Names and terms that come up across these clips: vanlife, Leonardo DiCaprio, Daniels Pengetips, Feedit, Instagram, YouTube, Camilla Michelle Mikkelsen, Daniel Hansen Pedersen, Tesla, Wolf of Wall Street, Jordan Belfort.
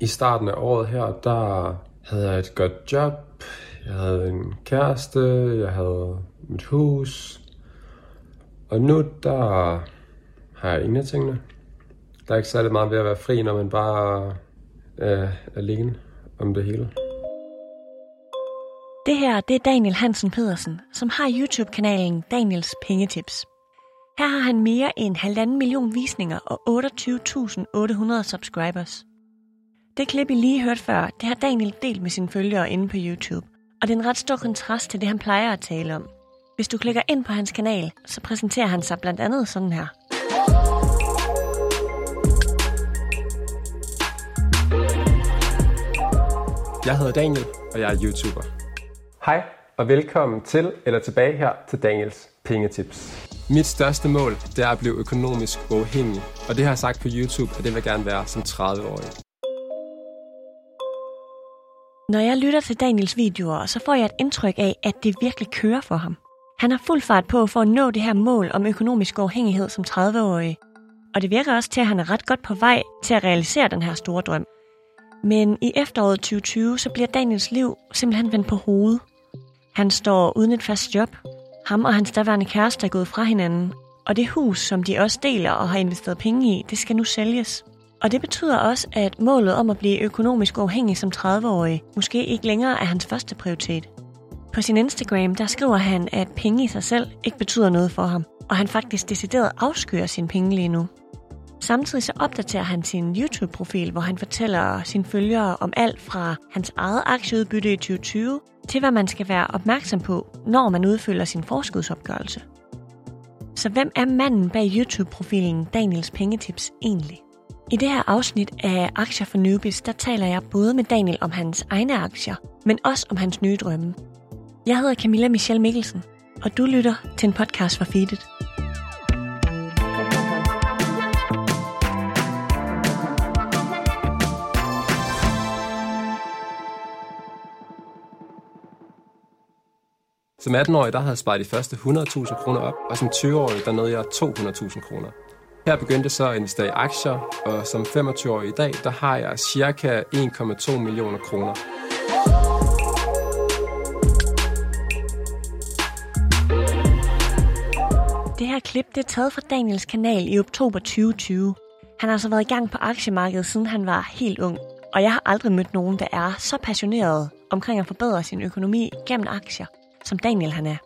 I starten af året her, der havde jeg et godt job, jeg havde en kæreste, jeg havde mit hus. Og nu, der har jeg ingen af tingene. Der er ikke særlig meget ved at være fri, når man bare er alene om det hele. Det her, det er Daniel Hansen Pedersen, som har YouTube-kanalen Daniels Pengetips. Her har han mere end 1,5 million visninger og 28.800 subscribers. Det klip, I lige hørte før, det har Daniel delt med sine følgere inde på YouTube. Og det er en ret stor kontrast til det, han plejer at tale om. Hvis du klikker ind på hans kanal, så præsenterer han sig blandt andet sådan her. Jeg hedder Daniel, og jeg er YouTuber. Hej, og velkommen til eller tilbage her til Daniels Pengetips. Mit største mål, det er at blive økonomisk uafhængig. Og det har jeg sagt på YouTube, at det vil jeg gerne være som 30-årig. Når jeg lytter til Daniels videoer, så får jeg et indtryk af, at det virkelig kører for ham. Han har fuld fart på for at nå det her mål om økonomisk uafhængighed som 30-årig. Og det virker også til, at han er ret godt på vej til at realisere den her store drøm. Men i efteråret 2020, så bliver Daniels liv simpelthen vendt på hovedet. Han står uden et fast job. Ham og hans daværende kæreste er gået fra hinanden. Og det hus, som de også deler og har investeret penge i, det skal nu sælges. Og det betyder også, at målet om at blive økonomisk uafhængig som 30-årig måske ikke længere er hans første prioritet. På sin Instagram, der skriver han, at penge i sig selv ikke betyder noget for ham, og han faktisk decideret afskyer sine penge lige nu. Samtidig så opdaterer han sin YouTube-profil, hvor han fortæller sine følgere om alt fra hans eget aktieudbytte i 2020, til hvad man skal være opmærksom på, når man udfylder sin forskudsopgørelse. Så hvem er manden bag YouTube-profilen Daniels Pengetips egentlig? I det her afsnit af Aktier for Newbies, der taler jeg både med Daniel om hans egne aktier, men også om hans nye drømme. Jeg hedder Camilla Michelle Mikkelsen, og du lytter til en podcast fra Feedit. Som 18-årig, der havde jeg sparet de første 100.000 kroner op, og som 20-årig, der nåede jeg 200.000 kroner. Her begyndte så at investere i aktier, og som 25-årig i dag, der har jeg ca. 1,2 millioner kroner. Det her klip, det er taget fra Daniels kanal i oktober 2020. Han har altså været i gang på aktiemarkedet, siden han var helt ung. Og jeg har aldrig mødt nogen, der er så passioneret omkring at forbedre sin økonomi gennem aktier, som Daniel han er.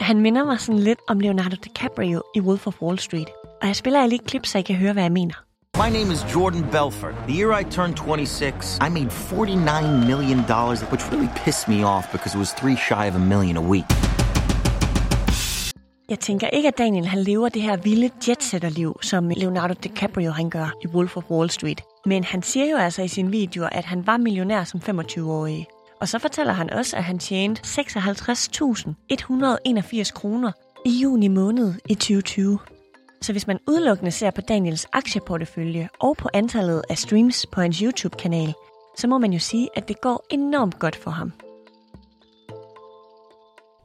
Han minder mig sådan lidt om Leonardo DiCaprio i Wolf of Wall Street. Og jeg spiller lige et klip, så I kan høre, hvad jeg mener. My name is Jordan Belfort. The year I turned 26, I made $49 million, which really pissed me off because it was $3 shy of $1 million a week. Jeg tænker ikke, at Daniel han lever det her vilde jetsetterliv, som Leonardo DiCaprio han gør i Wolf of Wall Street. Men han siger jo altså i sine videoer, at han var millionær som 25-årig. Og så fortæller han også, at han tjente 56.181 kroner i juni måned i 2020. Så hvis man udelukkende ser på Daniels aktieportefølje og på antallet af streams på hans YouTube-kanal, så må man jo sige, at det går enormt godt for ham.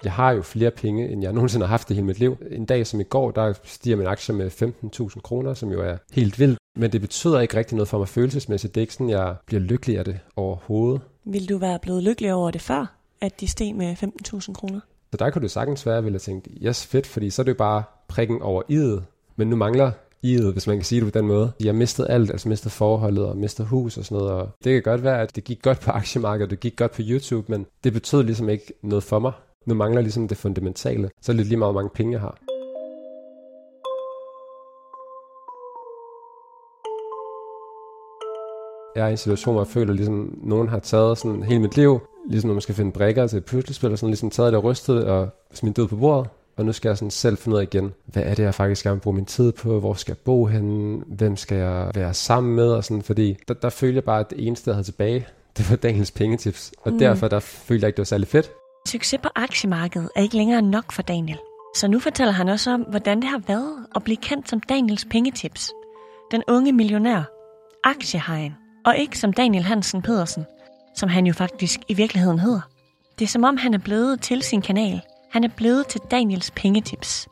Jeg har jo flere penge, end jeg nogensinde har haft i hele mit liv. En dag som i går, der stiger min aktie med 15.000 kroner, som jo er helt vildt. Men det betyder ikke rigtig noget for mig følelsesmæssigt. Det er ikke sådan, jeg bliver lykkelig af det overhovedet. Vil du være blevet lykkelig over det før, at de steg med 15.000 kroner? Så der kunne det sagtens være, at jeg ville have tænkt, yes, fedt, fordi så er det jo bare prikken over i'et. Men nu mangler i'et, hvis man kan sige det på den måde. Jeg mistede alt, altså mistede forholdet og mistede hus og sådan noget. Og det kan godt være, at det gik godt på aktiemarkedet, det gik godt på YouTube, men det betød ligesom ikke noget for mig. Nu mangler ligesom det fundamentale, så lidt lige meget, hvor mange penge jeg har. Jeg er i en situation, hvor jeg føler, at ligesom, nogen har taget sådan hele mit liv, ligesom når man skal finde brikker til et puslespil, og sådan ligesom taget det og rystet og smidt det ud på bordet. Og nu skal jeg sådan selv finde ud af igen, hvad er det, jeg faktisk skal bruge min tid på? Hvor skal jeg bo henne? Hvem skal jeg være sammen med? Og sådan, fordi der følte jeg bare, at det eneste, jeg havde tilbage, det var Daniels Pengetips. Og derfor der følte jeg ikke, det var særlig fedt. Succes på aktiemarkedet er ikke længere nok for Daniel. Så nu fortæller han også om, hvordan det har været at blive kendt som Daniels Pengetips. Den unge millionær. Aktiehajen. Og ikke som Daniel Hansen Pedersen, som han jo faktisk i virkeligheden hedder. Det er som om, han er blevet til sin kanal. Han er blevet til Daniels Pengetips.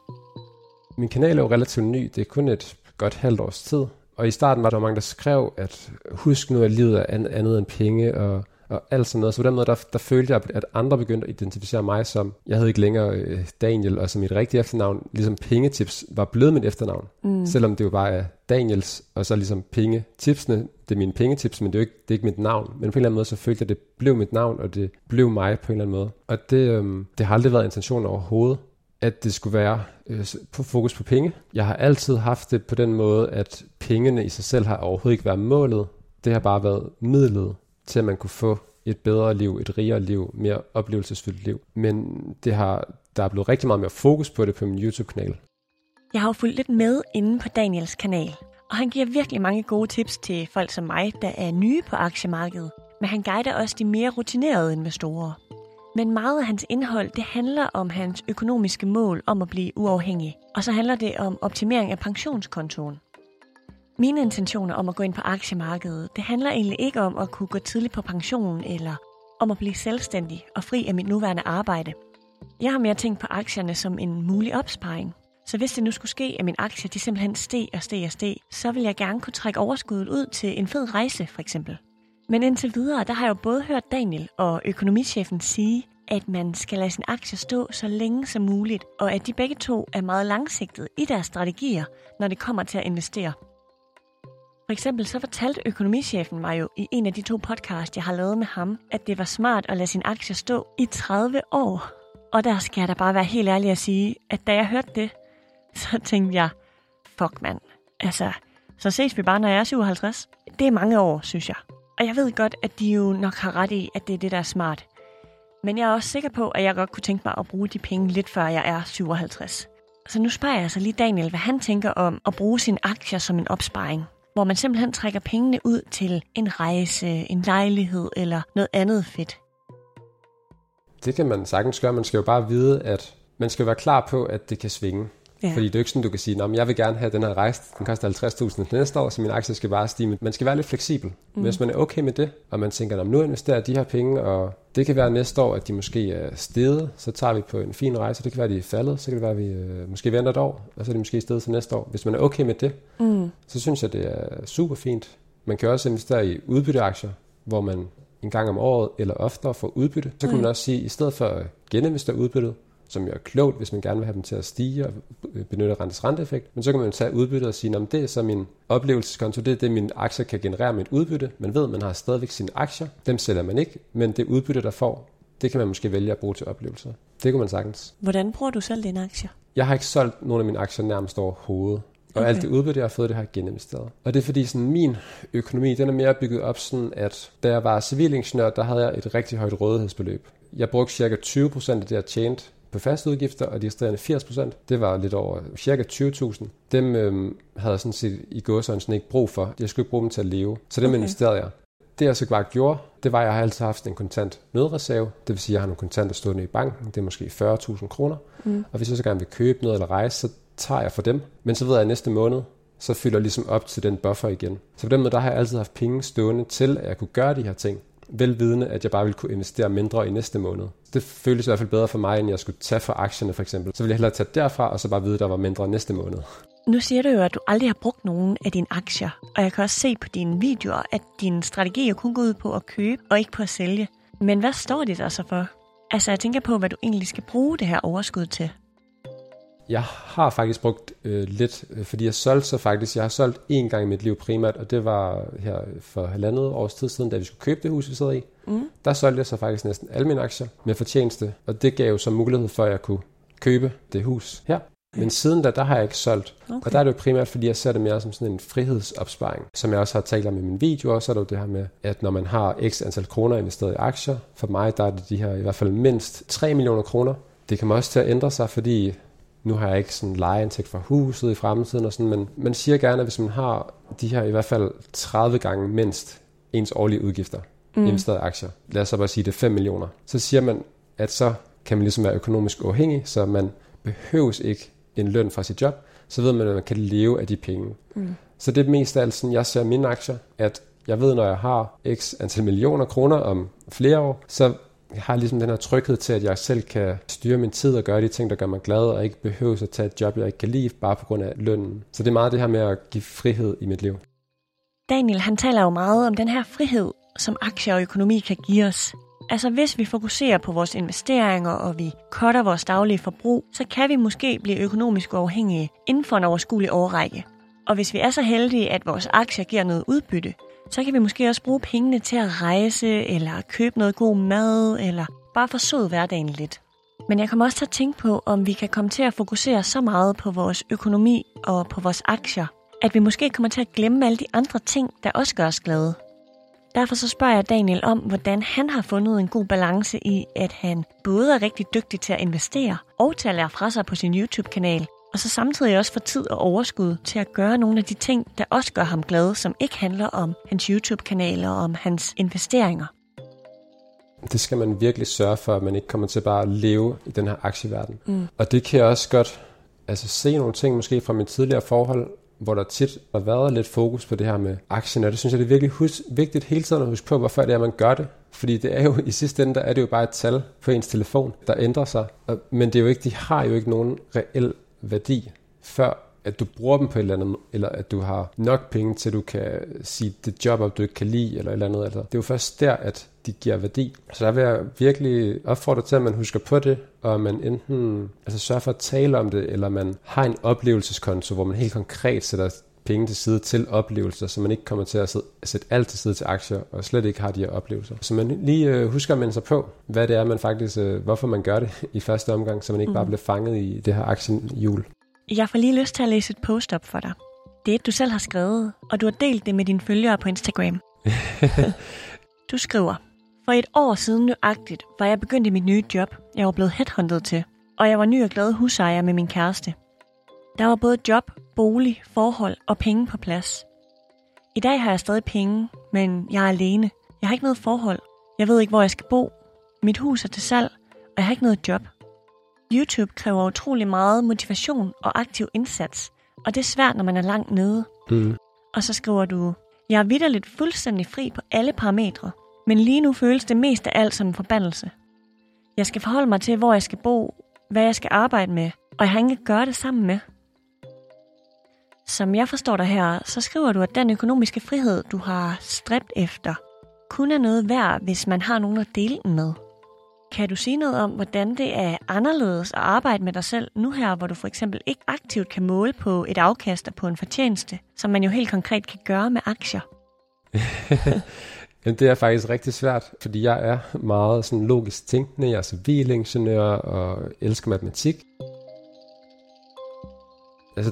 Min kanal er jo relativt ny. Det er kun et godt halvt års tid. Og i starten var der mange, der skrev, at husk nu, at livet er andet end penge og alt sådan noget. Så på den måde, der følte jeg, at andre begyndte at identificere mig som, jeg hed ikke længere Daniel, og som mit rigtige efternavn, ligesom Pengetips var blevet mit efternavn. Mm. Selvom det jo bare er Daniels, og så ligesom Pengetipsene, det er mine pengetips, men det er ikke mit navn. Men på en eller anden måde, så følte jeg, at det blev mit navn, og det blev mig på en eller anden måde. Og det har aldrig været intentionen overhovedet, at det skulle være fokus på penge. Jeg har altid haft det på den måde, at pengene i sig selv har overhovedet ikke været målet. Det har bare været midlet til, at man kunne få et bedre liv, et rigere liv, mere oplevelsesfyldt liv. Men der er blevet rigtig meget mere fokus på det på min YouTube-kanal. Jeg har jo fulgt lidt med inde på Daniels kanal, og han giver virkelig mange gode tips til folk som mig, der er nye på aktiemarkedet. Men han guider også de mere rutinerede investorer. Men meget af hans indhold, det handler om hans økonomiske mål om at blive uafhængig. Og så handler det om optimering af pensionskontoen. Mine intentioner om at gå ind på aktiemarkedet, det handler egentlig ikke om at kunne gå tidligt på pension eller om at blive selvstændig og fri af mit nuværende arbejde. Jeg har mere tænkt på aktierne som en mulig opsparing. Så hvis det nu skulle ske, at mine aktier de simpelthen steg, så vil jeg gerne kunne trække overskuddet ud til en fed rejse for eksempel. Men indtil videre, der har jeg jo både hørt Daniel og økonomichefen sige, at man skal lade sin aktie stå så længe som muligt, og at de begge to er meget langsigtede i deres strategier, når det kommer til at investere. For eksempel så fortalte økonomichefen mig jo i en af de to podcast, jeg har lavet med ham, at det var smart at lade sin aktie stå i 30 år. Og der skal jeg da bare være helt ærlig at sige, at da jeg hørte det, så tænkte jeg, fuck mand, altså, så ses vi bare, når jeg er 57. Det er mange år, synes jeg. Og jeg ved godt, at de jo nok har ret i, at det er det, der er smart. Men jeg er også sikker på, at jeg godt kunne tænke mig at bruge de penge lidt før jeg er 57. Så nu spørger jeg altså lige Daniel, hvad han tænker om at bruge sine aktier som en opsparing. Hvor man simpelthen trækker pengene ud til en rejse, en lejlighed eller noget andet fedt. Det kan man sagtens gøre. Man skal jo bare vide, at man skal være klar på, at det kan svinge. Ja. Fordi det er ikke sådan, du kan sige, at jeg vil gerne have den her rejse, den koster 50.000 næste år, så min aktie skal bare stige. Man skal være lidt fleksibel. Hvis man er okay med det, og man tænker, at nu investerer de her penge, og det kan være næste år, at de måske er steget, så tager vi på en fin rejse, det kan være, de er faldet, så kan det være, at vi måske venter et år, og så er de måske steget til næste år. Hvis man er okay med det, så synes jeg, det er super fint. Man kan også investere i udbytteaktier, hvor man en gang om året eller oftere får udbytte. Så kan man også sige, at i stedet for at geninvestere udbyttet, som jo er klogt, hvis man gerne vil have dem til at stige og benytte rentes renteeffekt. Men så kan man tage udbyttet og sige, at det er så min oplevelseskonto, det er det, mine aktier kan generere med et udbytte. Man ved, man har stadigvæk sine aktier, dem sælger man ikke, men det udbytte, der får, det kan man måske vælge at bruge til oplevelser. Det kunne man sagtens. Hvordan bruger du selv dine aktier? Jeg har ikke solgt nogen af mine aktier nærmest overhovedet. Og alt det udbytte, jeg har fået, det har jeg geninvesteret. Og det er fordi, sådan, min økonomi, den er mere bygget op sådan, at da jeg var civilingeniør, der havde jeg et rigtig højt rådighedsbeløb. Jeg brugte ca. 20% af det, jeg tjente på faste udgifter, og de resterende 80%, det var lidt over ca. 20.000. Dem havde jeg sådan set i gåsøjne sådan ikke brug for. Jeg skulle ikke bruge dem til at leve. Så dem investerede jeg. Det jeg så bare gjorde, det var, at jeg har altid haft en kontant nødreserve. Det vil sige, at jeg har nogle kontanter stående i banken. Det er måske 40.000 kroner. Og hvis jeg så gerne vil købe noget eller rejse, så tager jeg for dem. Men så ved jeg, at næste måned, så fylder jeg ligesom op til den buffer igen. Så på den måde, der har jeg altid haft penge stående til, at jeg kunne gøre de her ting. Velvidende, at jeg bare ville kunne investere mindre i næste måned. Det føltes i hvert fald bedre for mig, end jeg skulle tage fra aktierne for eksempel. Så ville jeg hellere tage derfra, og så bare vide, at der var mindre næste måned. Nu siger du jo, at du aldrig har brugt nogen af dine aktier. Og jeg kan også se på dine videoer, at dine strategier kun går ud på at købe og ikke på at sælge. Men hvad står det der så for? Altså jeg tænker på, hvad du egentlig skal bruge det her overskud til. Jeg har faktisk brugt lidt, fordi jeg har solgt én gang i mit liv primært, og det var her for 1,5 års tid siden, da vi skulle købe det hus, vi sidder i. Der solgte jeg så faktisk næsten alle mine aktier med fortjeneste, og det gav jo så mulighed for, at jeg kunne købe det hus her. Men siden da, der har jeg ikke solgt. Og der er det jo primært, fordi jeg ser det mere som sådan en frihedsopsparing, som jeg også har talt om i mine videoer. Så er det jo det her med, at når man har x antal kroner investeret i aktier, for mig der er det de her i hvert fald mindst 3 millioner kroner. Det kommer også til at ændre sig, fordi nu har jeg ikke sådan lejeindtægt fra huset i fremtiden og sådan, men man siger gerne, at hvis man har de her i hvert fald 30 gange mindst ens årlige udgifter, investeret i aktier, lad os så bare sige det 5 millioner, så siger man, at så kan man ligesom være økonomisk uafhængig, så man behøves ikke en løn fra sit job, så ved man, at man kan leve af de penge. Så det er mest af alt sådan, jeg ser mine aktier, at jeg ved, når jeg har x antal millioner kroner om flere år, så jeg har ligesom den her tryghed til, at jeg selv kan styre min tid og gøre de ting, der gør mig glad, og ikke behøves at tage et job, jeg ikke kan lide, bare på grund af lønnen. Så det er meget det her med at give frihed i mit liv. Daniel, han taler jo meget om den her frihed, som aktier og økonomi kan give os. Altså hvis vi fokuserer på vores investeringer, og vi cutter vores daglige forbrug, så kan vi måske blive økonomisk uafhængige inden for en overskuelig årrække. Og hvis vi er så heldige, at vores aktier giver noget udbytte, så kan vi måske også bruge pengene til at rejse, eller købe noget god mad, eller bare forsøde hverdagen lidt. Men jeg kommer også til at tænke på, om vi kan komme til at fokusere så meget på vores økonomi og på vores aktier, at vi måske kommer til at glemme alle de andre ting, der også gør os glade. Derfor så spørger jeg Daniel om, hvordan han har fundet en god balance i, at han både er rigtig dygtig til at investere og til at lære fra sig på sin YouTube-kanal, og så samtidig også får tid og overskud til at gøre nogle af de ting, der også gør ham glad, som ikke handler om hans YouTube-kanal og om hans investeringer. Det skal man virkelig sørge for, at man ikke kommer til bare at leve i den her aktieverden. Og det kan jeg også godt se nogle ting måske fra mit tidligere forhold, hvor der tit har været lidt fokus på det her med aktierne. Og det synes jeg, det er virkelig vigtigt hele tiden at huske på, hvorfor det er, man gør det. Fordi det er jo i sidste ende, der er det jo bare et tal på ens telefon, der ændrer sig. Men det er jo ikke, de har jo ikke nogen reel værdi, før at du bruger dem på et eller andet, eller at du har nok penge til, at du kan sige det job op, du ikke kan lide, eller et eller andet. Altså, det er jo først der, at de giver værdi. Så der vil jeg virkelig opfordre til, at man husker på det, og man enten sørger for at tale om det, eller man har en oplevelseskonto, hvor man helt konkret sætter penge til side til oplevelser, så man ikke kommer til at sætte alt til side til aktier, og slet ikke har de her oplevelser. Så man lige husker at minde sig på, hvad det er, man faktisk, hvorfor man gør det i første omgang, så man ikke bare bliver fanget i det her aktiehjul. Jeg får lige lyst til at læse et post op for dig. Det er et, du selv har skrevet, og du har delt det med dine følgere på Instagram. Du skriver, for et år siden nøjagtigt var jeg begyndt i mit nye job, jeg var blevet headhuntet til, og jeg var ny og glad husejer med min kæreste. Der var både job, bolig, forhold og penge på plads. I dag har jeg stadig penge, men jeg er alene. Jeg har ikke noget forhold. Jeg ved ikke, hvor jeg skal bo. Mit hus er til salg, og jeg har ikke noget job. YouTube kræver utrolig meget motivation og aktiv indsats, og det er svært, når man er langt nede. Og så skriver du, jeg er vitterligt fuldstændig fri på alle parametre, men lige nu føles det mest af alt som en forbandelse. Jeg skal forholde mig til, hvor jeg skal bo, hvad jeg skal arbejde med, og jeg har ingen at gøre det sammen med. Som jeg forstår dig her, så skriver du, at den økonomiske frihed, du har stræbt efter, kun er noget værd, hvis man har nogen at dele den med. Kan du sige noget om, hvordan det er anderledes at arbejde med dig selv nu her, hvor du for eksempel ikke aktivt kan måle på et afkast og på en fortjeneste, som man jo helt konkret kan gøre med aktier? Jamen, det er faktisk rigtig svært, fordi jeg er meget sådan logisk tænkende. Jeg er civilingeniør og elsker matematik.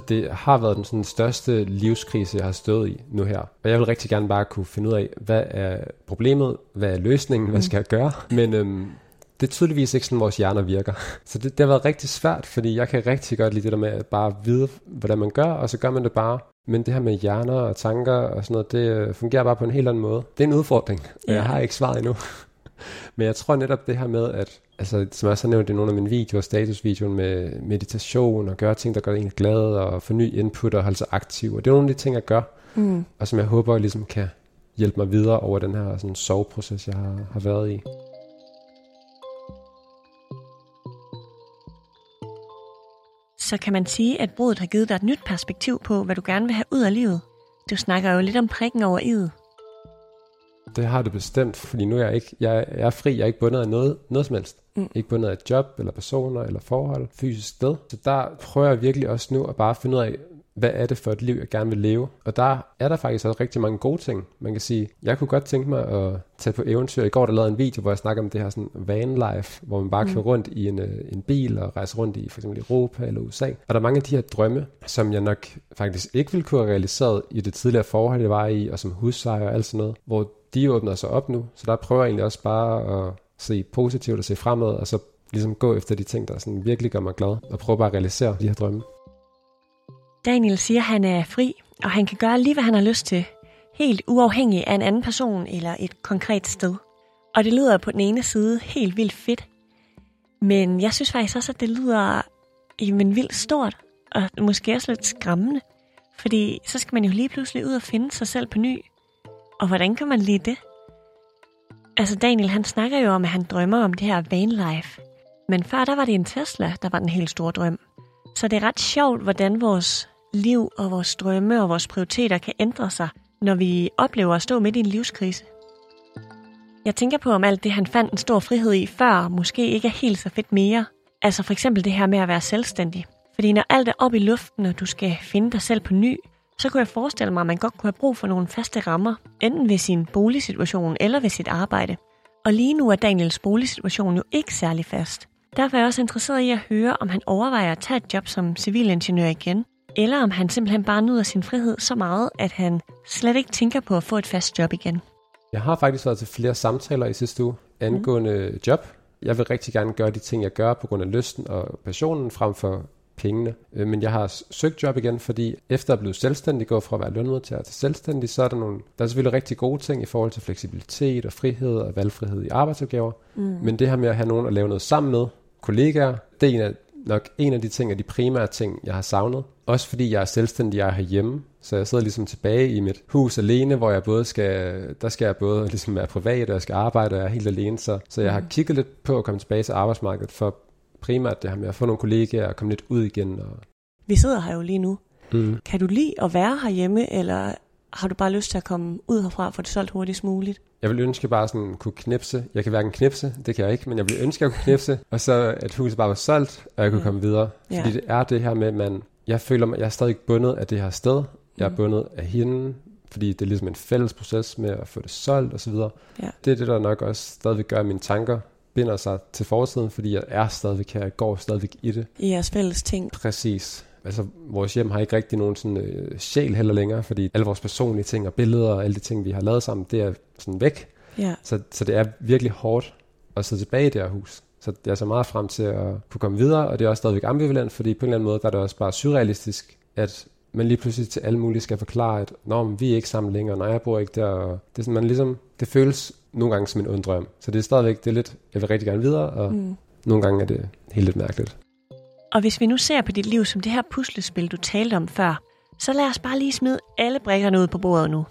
Det har været den sådan største livskrise, jeg har stået i nu her. Og jeg vil rigtig gerne bare kunne finde ud af, hvad er problemet, hvad er løsningen, hvad skal jeg gøre? Men det er tydeligvis ikke sådan, vores hjerner virker. Så det har været rigtig svært, fordi jeg kan rigtig godt lide det der med at bare vide, hvordan man gør, og så gør man det bare. Men det her med hjerner og tanker og sådan noget, det fungerer bare på en helt anden måde. Det er en udfordring, og jeg har ikke svaret endnu. Men jeg tror netop det her med, at som jeg også har nævnt i nogle af mine videoer, statusvideoen med meditation og gøre ting, der gør en glad og forny input og holde sig aktiv. Og det er nogle af de ting, jeg gør, og som jeg håber ligesom kan hjælpe mig videre over den her sådan, soveproces, jeg har været i. Så kan man sige, at bruddet har givet dig et nyt perspektiv på, hvad du gerne vil have ud af livet. Du snakker jo lidt om prikken over i'et. Det har det bestemt, fordi nu er jeg er fri, jeg er ikke bundet af noget som helst. Ikke bundet af job, eller personer, eller forhold, fysisk sted. Så der prøver jeg virkelig også nu at bare finde ud af, hvad er det for et liv, jeg gerne vil leve. Og der er der faktisk også rigtig mange gode ting. Man kan sige, jeg kunne godt tænke mig at tage på eventyr. I går der lavede en video, hvor jeg snakker om det her sådan vanlife, hvor man bare kører rundt i en bil og rejser rundt i f.eks. Europa eller USA. Og der er mange af de her drømme, som jeg nok faktisk ikke ville kunne have realiseret i det tidligere forhold, jeg var i, og som husejer og alt sådan noget, hvor de åbner sig op nu, så der prøver jeg egentlig også bare at se positivt og se fremad, og så ligesom gå efter de ting, der sådan virkelig gør mig glad, og prøve bare at realisere de her drømme. Daniel siger, at han er fri, og han kan gøre lige, hvad han har lyst til, helt uafhængig af en anden person eller et konkret sted. Og det lyder på den ene side helt vildt fedt, men jeg synes faktisk også, at det lyder vildt stort, og måske også lidt skræmmende, fordi så skal man jo lige pludselig ud og finde sig selv på ny. Og hvordan kan man lide det? Daniel, han snakker jo om, at han drømmer om det her vanlife. Men før, der var det en Tesla, der var den helt store drøm. Så det er ret sjovt, hvordan vores liv og vores drømme og vores prioriteter kan ændre sig, når vi oplever at stå midt i en livskrise. Jeg tænker på, om alt det, han fandt en stor frihed i før, måske ikke er helt så fedt mere. Altså for eksempel det her med at være selvstændig. Fordi når alt er oppe i luften, og du skal finde dig selv på ny, så kunne jeg forestille mig, at man godt kunne have brug for nogle faste rammer, enten ved sin boligsituation eller ved sit arbejde. Og lige nu er Daniels boligsituation jo ikke særlig fast. Derfor er jeg også interesseret i at høre, om han overvejer at tage et job som civilingeniør igen, eller om han simpelthen bare nyder sin frihed så meget, at han slet ikke tænker på at få et fast job igen. Jeg har faktisk været til flere samtaler i sidste uge angående job. Jeg vil rigtig gerne gøre de ting, jeg gør på grund af lysten og passionen frem for pengene. Men jeg har søgt job igen, fordi efter at blive selvstændig, går fra at være lønmodtager til selvstændig, så er der er selvfølgelig rigtig gode ting i forhold til fleksibilitet og frihed og valgfrihed i arbejdsopgaver. Men det her med at have nogen at lave noget sammen med, kollegaer, det er nok en af de ting, og de primære ting, jeg har savnet. Også fordi jeg er selvstændig, jeg er herhjemme, så jeg sidder ligesom tilbage i mit hus alene, hvor jeg både skal jeg både ligesom være privat, og jeg skal arbejde, og jeg er helt alene. Så jeg har kigget lidt på at komme tilbage til arbejdsmarkedet, for primært det her med at få nogle kollegaer og komme lidt ud igen. Og vi sidder her jo lige nu. Kan du lide at være herhjemme, eller har du bare lyst til at komme ud herfra og få det solgt hurtigst muligt? Jeg ville ønske bare sådan kunne knipse. Jeg kan hverken knipse, det kan jeg ikke, men jeg ville ønske at kunne knipse, og så at huset bare var solgt, og jeg kunne komme videre. Fordi det er det her med, at jeg føler mig, jeg er stadig bundet af det her sted. Jeg er bundet af hende, fordi det er ligesom en fælles proces med at få det solgt osv. Ja. Det er det, der nok også stadigvæk gør, mine tanker binder sig til fortiden, fordi jeg er stadigvæk her, jeg går stadigvæk i det. I jeres fælles ting. Præcis. Altså, vores hjem har ikke rigtig nogen sådan sjæl heller længere, fordi alle vores personlige ting og billeder og alle de ting, vi har lavet sammen, det er sådan væk. Ja. Så det er virkelig hårdt at sidde tilbage i det her hus. Så jeg er så meget frem til at kunne komme videre, og det er også stadigvæk ambivalent, fordi på en eller anden måde, der er det også bare surrealistisk, at man lige pludselig til alle mulige skal forklare, at nå, men vi er ikke sammen længere, nej, jeg bor ikke der. Og det er sådan, man ligesom, det føles nogle gange som en unddrøm. Så det er stadigvæk, det er lidt, jeg vil rigtig gerne videre, og nogle gange er det helt lidt mærkeligt. Og hvis vi nu ser på dit liv som det her puslespil, du talte om før, så lad os bare lige smide alle brikkerne ud på bordet nu.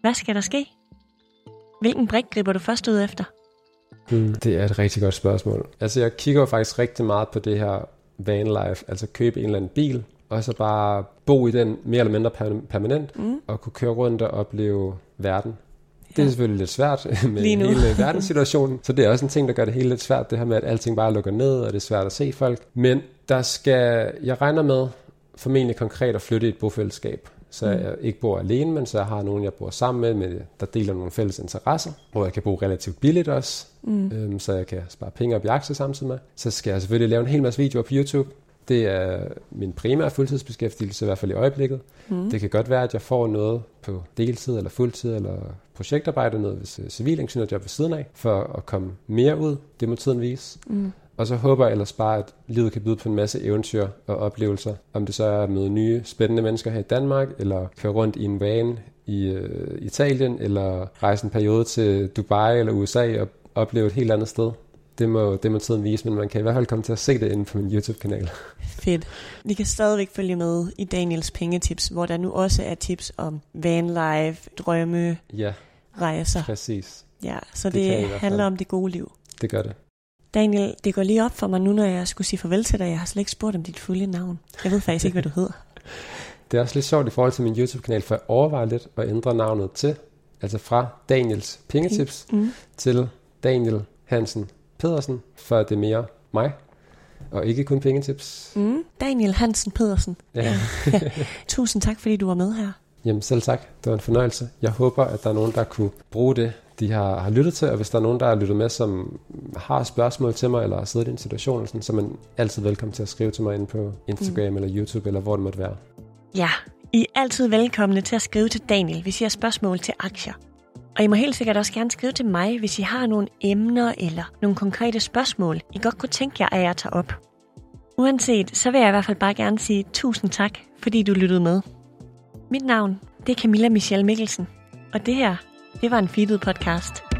Hvad skal der ske? Hvilken brik griber du først ud efter? Det er et rigtig godt spørgsmål. Altså, jeg kigger faktisk rigtig meget på det her vanlife, altså købe en eller anden bil, og så bare bo i den mere eller mindre permanent, og kunne køre rundt og opleve verden. Ja. Det er selvfølgelig lidt svært med hele verdenssituationen, så det er også en ting, der gør det hele lidt svært, det her med, at alting bare lukker ned, og det er svært at se folk. Men jeg regner med formentlig konkret at flytte i et bofællesskab, så jeg ikke bor alene, men så jeg har nogen, jeg bor sammen med, der deler nogle fælles interesser, hvor jeg kan bo relativt billigt også, så jeg kan spare penge op i aktier samtidig med. Så skal jeg selvfølgelig lave en hel masse videoer på YouTube. Det er min primære fuldtidsbeskæftigelse, i hvert fald i øjeblikket. Det kan godt være, at jeg får noget på deltid eller fuldtid eller projektarbejde, noget hvis civilingeniørjob ved siden af, for at komme mere ud. Det må tiden vise. Og så håber jeg ellers bare, at livet kan byde på en masse eventyr og oplevelser. Om det så er at møde nye, spændende mennesker her i Danmark, eller køre rundt i en van i Italien, eller rejse en periode til Dubai eller USA og opleve et helt andet sted. Det må tiden vise, men man kan i hvert fald komme til at se det inde på min YouTube-kanal. Fedt. Vi kan stadigvæk følge med i Daniels Pengetips, hvor der nu også er tips om vanlife, drømme, rejser. Præcis. Ja, så det handler om det gode liv. Det gør det. Daniel, det går lige op for mig nu, når jeg skulle sige farvel til dig. Jeg har slet ikke spurgt om dit fulde navn. Jeg ved faktisk ikke, hvad du hedder. Det er også lidt sjovt i forhold til min YouTube-kanal, for jeg overvejer lidt at ændre navnet til, altså fra Daniels Pengetips til Daniel Hansen Pedersen, for det er mere mig, og ikke kun pengetips. Daniel Hansen Pedersen. Ja. Tusind tak, fordi du var med her. Jamen selv tak. Det var en fornøjelse. Jeg håber, at der er nogen, der kunne bruge det, de har lyttet til, og hvis der er nogen, der har lyttet med, som har spørgsmål til mig, eller har siddet i en situation, så er man altid velkommen til at skrive til mig inde på Instagram eller YouTube, eller hvor det måtte være. Ja, I er altid velkomne til at skrive til Daniel, hvis I har spørgsmål til aktier. Og I må helt sikkert også gerne skrive til mig, hvis I har nogle emner eller nogle konkrete spørgsmål, I godt kunne tænke jer, at jeg tager op. Uanset, så vil jeg i hvert fald bare gerne sige tusind tak, fordi du lyttede med. Mit navn, det er Camilla Michelle Mikkelsen, og det her, det var en Feedit podcast.